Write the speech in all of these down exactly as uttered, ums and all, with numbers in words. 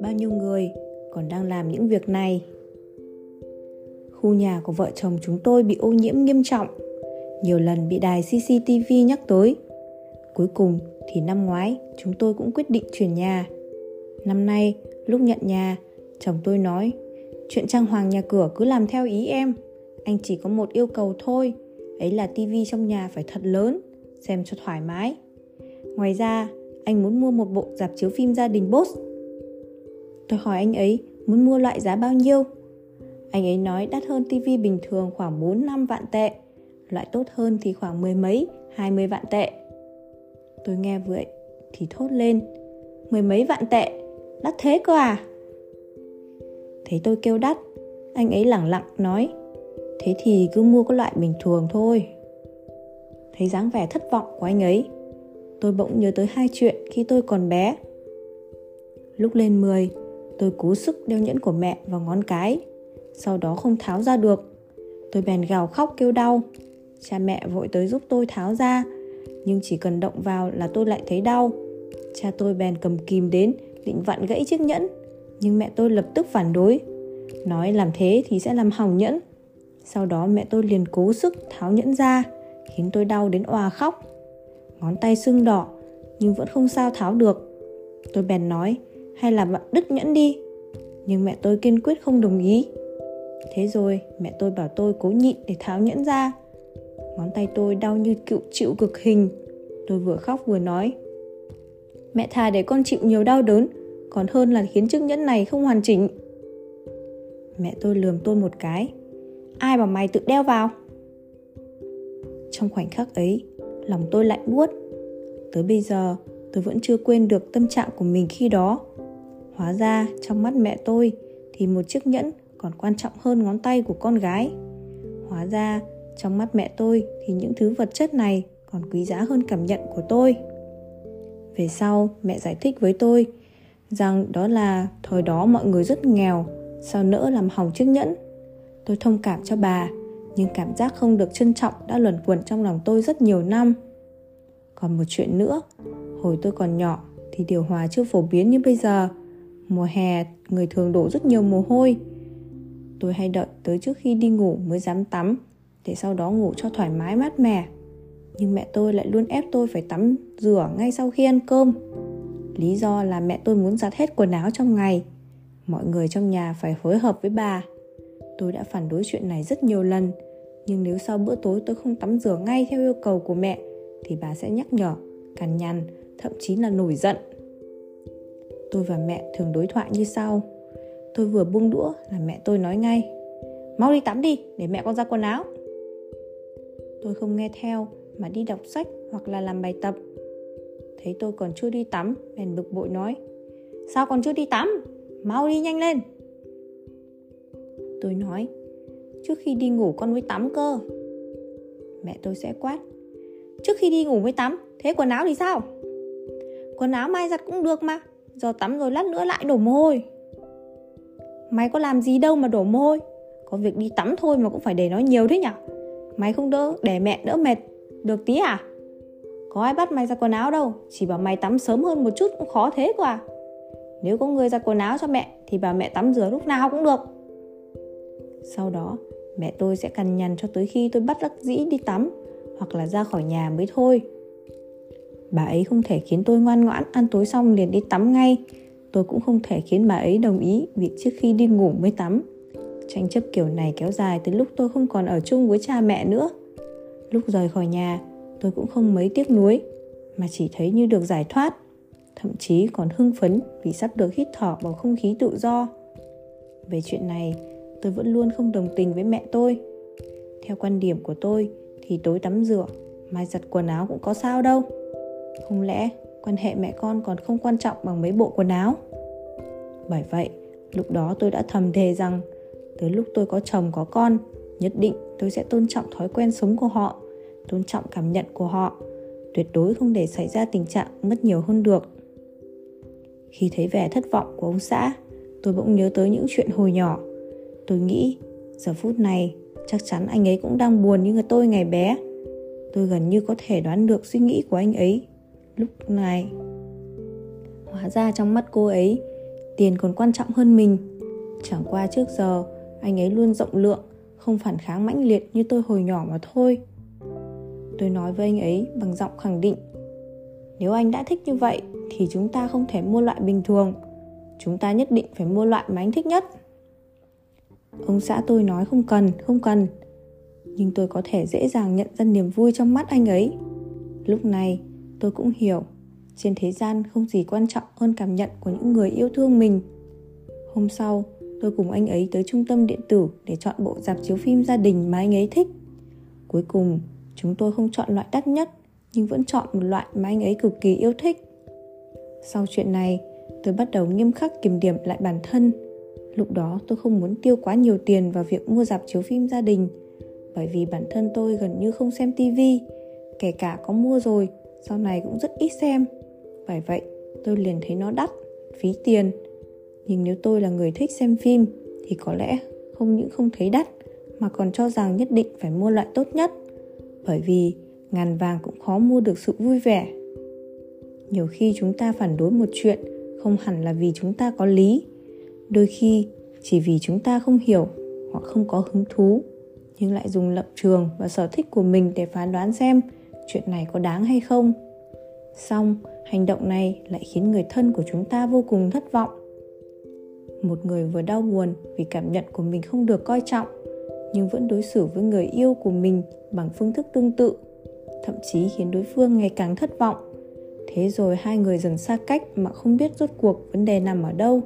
Bao nhiêu người còn đang làm những việc này. Khu nhà của vợ chồng chúng tôi bị ô nhiễm nghiêm trọng, nhiều lần bị đài xê xê tê vê nhắc tới. Cuối cùng thì năm ngoái chúng tôi cũng quyết định chuyển nhà. Năm nay lúc nhận nhà, chồng tôi nói: "Chuyện trang hoàng nhà cửa cứ làm theo ý em. Anh chỉ có một yêu cầu thôi, ấy là tivi trong nhà phải thật lớn, xem cho thoải mái. Ngoài ra, anh muốn mua một bộ rạp chiếu phim gia đình Bose." Tôi hỏi anh ấy muốn mua loại giá bao nhiêu. Anh ấy nói đắt hơn tivi bình thường khoảng bốn năm vạn tệ, loại tốt hơn thì khoảng mười mấy, hai mươi vạn tệ. Tôi nghe vậy thì thốt lên: "Mười mấy vạn tệ, đắt thế cơ à?" Thấy tôi kêu đắt, anh ấy lẳng lặng nói: "Thế thì cứ mua cái loại bình thường thôi." Thấy dáng vẻ thất vọng của anh ấy, tôi bỗng nhớ tới hai chuyện khi tôi còn bé. Lúc lên mười, tôi cố sức đeo nhẫn của mẹ vào ngón cái, sau đó không tháo ra được. Tôi bèn gào khóc kêu đau. Cha mẹ vội tới giúp tôi tháo ra, nhưng chỉ cần động vào là tôi lại thấy đau. Cha tôi bèn cầm kìm đến định vặn gãy chiếc nhẫn, nhưng mẹ tôi lập tức phản đối, nói làm thế thì sẽ làm hỏng nhẫn. Sau đó mẹ tôi liền cố sức tháo nhẫn ra, khiến tôi đau đến òa khóc. Ngón tay sưng đỏ nhưng vẫn không sao tháo được. Tôi bèn nói: "Hay là bạn đứt nhẫn đi." Nhưng mẹ tôi kiên quyết không đồng ý. Thế rồi mẹ tôi bảo tôi cố nhịn để tháo nhẫn ra. Ngón tay tôi đau như cựu chịu cực hình. Tôi vừa khóc vừa nói: "Mẹ thà để con chịu nhiều đau đớn, còn hơn là khiến chiếc nhẫn này không hoàn chỉnh." Mẹ tôi lườm tôi một cái: "Ai bảo mày tự đeo vào?" Trong khoảnh khắc ấy, lòng tôi lạnh buốt. Tới bây giờ tôi vẫn chưa quên được tâm trạng của mình khi đó. Hóa ra trong mắt mẹ tôi thì một chiếc nhẫn còn quan trọng hơn ngón tay của con gái. Hóa ra trong mắt mẹ tôi thì những thứ vật chất này còn quý giá hơn cảm nhận của tôi. Về sau mẹ giải thích với tôi rằng đó là thời đó mọi người rất nghèo, sao nỡ làm hỏng chiếc nhẫn. Tôi thông cảm cho bà, nhưng cảm giác không được trân trọng đã luẩn quẩn trong lòng tôi rất nhiều năm. Còn một chuyện nữa, hồi tôi còn nhỏ thì điều hòa chưa phổ biến như bây giờ. Mùa hè người thường đổ rất nhiều mồ hôi. Tôi hay đợi tới trước khi đi ngủ mới dám tắm, để sau đó ngủ cho thoải mái mát mẻ. Nhưng mẹ tôi lại luôn ép tôi phải tắm rửa ngay sau khi ăn cơm. Lý do là mẹ tôi muốn giặt hết quần áo trong ngày. Mọi người trong nhà phải phối hợp với bà. Tôi đã phản đối chuyện này rất nhiều lần, nhưng nếu sau bữa tối tôi không tắm rửa ngay theo yêu cầu của mẹ thì bà sẽ nhắc nhở, cằn nhằn, thậm chí là nổi giận. Tôi và mẹ thường đối thoại như sau. Tôi vừa buông đũa là mẹ tôi nói ngay: "Mau đi tắm đi, để mẹ con giặt quần áo." Tôi không nghe theo mà đi đọc sách hoặc là làm bài tập. Thấy tôi còn chưa đi tắm, bèn bực bội nói: "Sao còn chưa đi tắm? Mau đi nhanh lên." Tôi nói: "Trước khi đi ngủ con mới tắm cơ." Mẹ tôi sẽ quát: "Trước khi đi ngủ mới tắm, thế quần áo thì sao? Quần áo mai giặt cũng được mà, giờ tắm rồi lát nữa lại đổ mồ hôi." "Mày có làm gì đâu mà đổ mồ hôi, có việc đi tắm thôi mà cũng phải để nó nhiều thế nhở? Mày không đỡ để mẹ đỡ mệt được tí à? Có ai bắt mày giặt quần áo đâu, chỉ bảo mày tắm sớm hơn một chút cũng khó thế cơ à? Nếu có người giặt quần áo cho mẹ thì bảo mẹ tắm rửa lúc nào cũng được." Sau đó mẹ tôi sẽ cằn nhằn cho tới khi tôi bắt đắc dĩ đi tắm hoặc là ra khỏi nhà mới thôi. Bà ấy không thể khiến tôi ngoan ngoãn ăn tối xong liền đi tắm ngay. Tôi cũng không thể khiến bà ấy đồng ý việc trước khi đi ngủ mới tắm. Tranh chấp kiểu này kéo dài tới lúc tôi không còn ở chung với cha mẹ nữa. Lúc rời khỏi nhà tôi cũng không mấy tiếc nuối, mà chỉ thấy như được giải thoát, thậm chí còn hưng phấn vì sắp được hít thở bầu không khí tự do. Về chuyện này tôi vẫn luôn không đồng tình với mẹ tôi. Theo quan điểm của tôi thì tối tắm rửa, mai giặt quần áo cũng có sao đâu. Không lẽ quan hệ mẹ con còn không quan trọng bằng mấy bộ quần áo? Bởi vậy, lúc đó tôi đã thầm thề rằng tới lúc tôi có chồng có con, nhất định tôi sẽ tôn trọng thói quen sống của họ, tôn trọng cảm nhận của họ, tuyệt đối không để xảy ra tình trạng mất nhiều hơn được. Khi thấy vẻ thất vọng của ông xã, tôi bỗng nhớ tới những chuyện hồi nhỏ. Tôi nghĩ giờ phút này chắc chắn anh ấy cũng đang buồn như tôi ngày bé. Tôi gần như có thể đoán được suy nghĩ của anh ấy. lúc này. Hóa ra trong mắt cô ấy, tiền còn quan trọng hơn mình. Chẳng qua trước giờ, anh ấy luôn rộng lượng, không phản kháng mãnh liệt như tôi hồi nhỏ mà thôi. Tôi nói với anh ấy bằng giọng khẳng định. Nếu anh đã thích như vậy, thì chúng ta không thể mua loại bình thường. Chúng ta nhất định phải mua loại mà anh thích nhất. Ông xã tôi nói không cần, không cần. Nhưng tôi có thể dễ dàng nhận ra niềm vui trong mắt anh ấy. Lúc này tôi cũng hiểu, trên thế gian không gì quan trọng hơn cảm nhận của những người yêu thương mình. Hôm sau tôi cùng anh ấy tới trung tâm điện tử để chọn bộ rạp chiếu phim gia đình mà anh ấy thích. Cuối cùng chúng tôi không chọn loại đắt nhất, nhưng vẫn chọn một loại mà anh ấy cực kỳ yêu thích. Sau chuyện này, tôi bắt đầu nghiêm khắc kiểm điểm lại bản thân. Lúc đó tôi không muốn tiêu quá nhiều tiền vào việc mua rạp chiếu phim gia đình, bởi vì bản thân tôi gần như không xem tivi, kể cả có mua rồi, sau này cũng rất ít xem. Bởi vậy, tôi liền thấy nó đắt, phí tiền. Nhưng nếu tôi là người thích xem phim, thì có lẽ không những không thấy đắt, mà còn cho rằng nhất định phải mua loại tốt nhất. Bởi vì ngàn vàng cũng khó mua được sự vui vẻ. Nhiều khi chúng ta phản đối một chuyện không hẳn là vì chúng ta có lý. Đôi khi chỉ vì chúng ta không hiểu hoặc không có hứng thú, nhưng lại dùng lập trường và sở thích của mình để phán đoán xem chuyện này có đáng hay không. Xong, hành động này lại khiến người thân của chúng ta vô cùng thất vọng. Một người vừa đau buồn vì cảm nhận của mình không được coi trọng, nhưng vẫn đối xử với người yêu của mình bằng phương thức tương tự, thậm chí khiến đối phương ngày càng thất vọng. Thế rồi hai người dần xa cách mà không biết rốt cuộc vấn đề nằm ở đâu.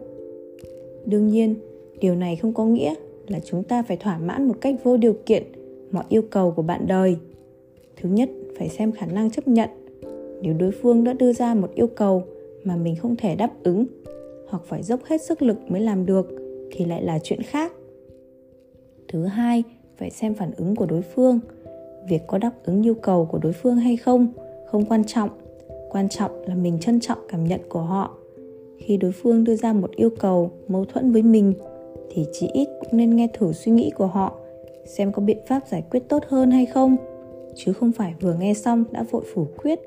Đương nhiên, điều này không có nghĩa là chúng ta phải thỏa mãn một cách vô điều kiện mọi yêu cầu của bạn đời. Thứ nhất, phải xem khả năng chấp nhận. Nếu đối phương đã đưa ra một yêu cầu mà mình không thể đáp ứng, hoặc phải dốc hết sức lực mới làm được, thì lại là chuyện khác. Thứ hai, phải xem phản ứng của đối phương. Việc có đáp ứng yêu cầu của đối phương hay không không quan trọng. Quan trọng là mình trân trọng cảm nhận của họ. Khi đối phương đưa ra một yêu cầu mâu thuẫn với mình, thì chỉ ít cũng nên nghe thử suy nghĩ của họ, xem có biện pháp giải quyết tốt hơn hay không, chứ không phải vừa nghe xong đã vội phủ quyết,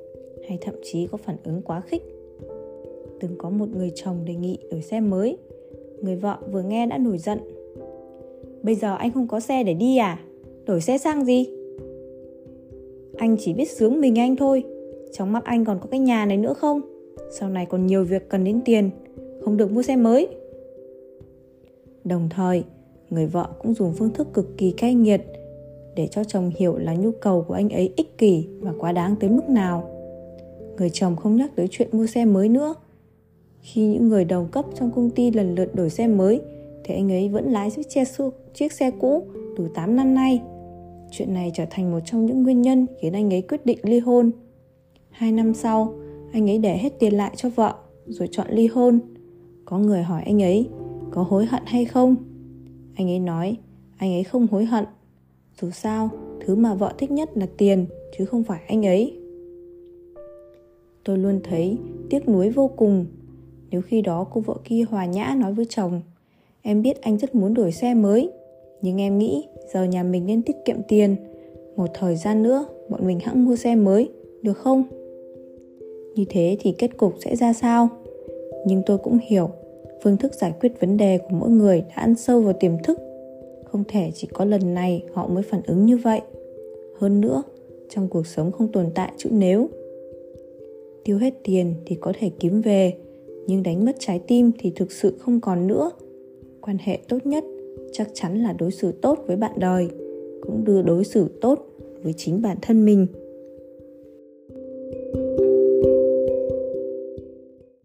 hay thậm chí có phản ứng quá khích. Từng có một người chồng đề nghị đổi xe mới. Người vợ vừa nghe đã nổi giận. Bây giờ anh không có xe để đi à? Đổi xe sang gì? Anh chỉ biết sướng mình anh thôi. Trong mắt anh còn có cái nhà này nữa không? Sau này còn nhiều việc cần đến tiền, không được mua xe mới. Đồng thời, người vợ cũng dùng phương thức cực kỳ cay nghiệt để cho chồng hiểu là nhu cầu của anh ấy ích kỷ và quá đáng tới mức nào. Người chồng không nhắc tới chuyện mua xe mới nữa. Khi những người đầu cấp trong công ty lần lượt đổi xe mới, thì anh ấy vẫn lái chiếc xe cũ từ tám năm nay. Chuyện này trở thành một trong những nguyên nhân khiến anh ấy quyết định ly hôn. Hai năm sau, anh ấy để hết tiền lại cho vợ rồi chọn ly hôn. Có người hỏi anh ấy có hối hận hay không. Anh ấy nói anh ấy không hối hận. Dù sao, thứ mà vợ thích nhất là tiền, chứ không phải anh ấy. Tôi luôn thấy tiếc nuối vô cùng. Nếu khi đó cô vợ kia hòa nhã nói với chồng: Em biết anh rất muốn đổi xe mới, nhưng em nghĩ giờ nhà mình nên tiết kiệm tiền. Một thời gian nữa bọn mình hẵng mua xe mới, được không? Như thế thì kết cục sẽ ra sao? Nhưng tôi cũng hiểu, phương thức giải quyết vấn đề của mỗi người đã ăn sâu vào tiềm thức. Không thể chỉ có lần này họ mới phản ứng như vậy. Hơn nữa, trong cuộc sống không tồn tại chữ nếu. Tiêu hết tiền thì có thể kiếm về, nhưng đánh mất trái tim thì thực sự không còn nữa. Quan hệ tốt nhất chắc chắn là đối xử tốt với bạn đời, cũng đưa đối xử tốt với chính bản thân mình.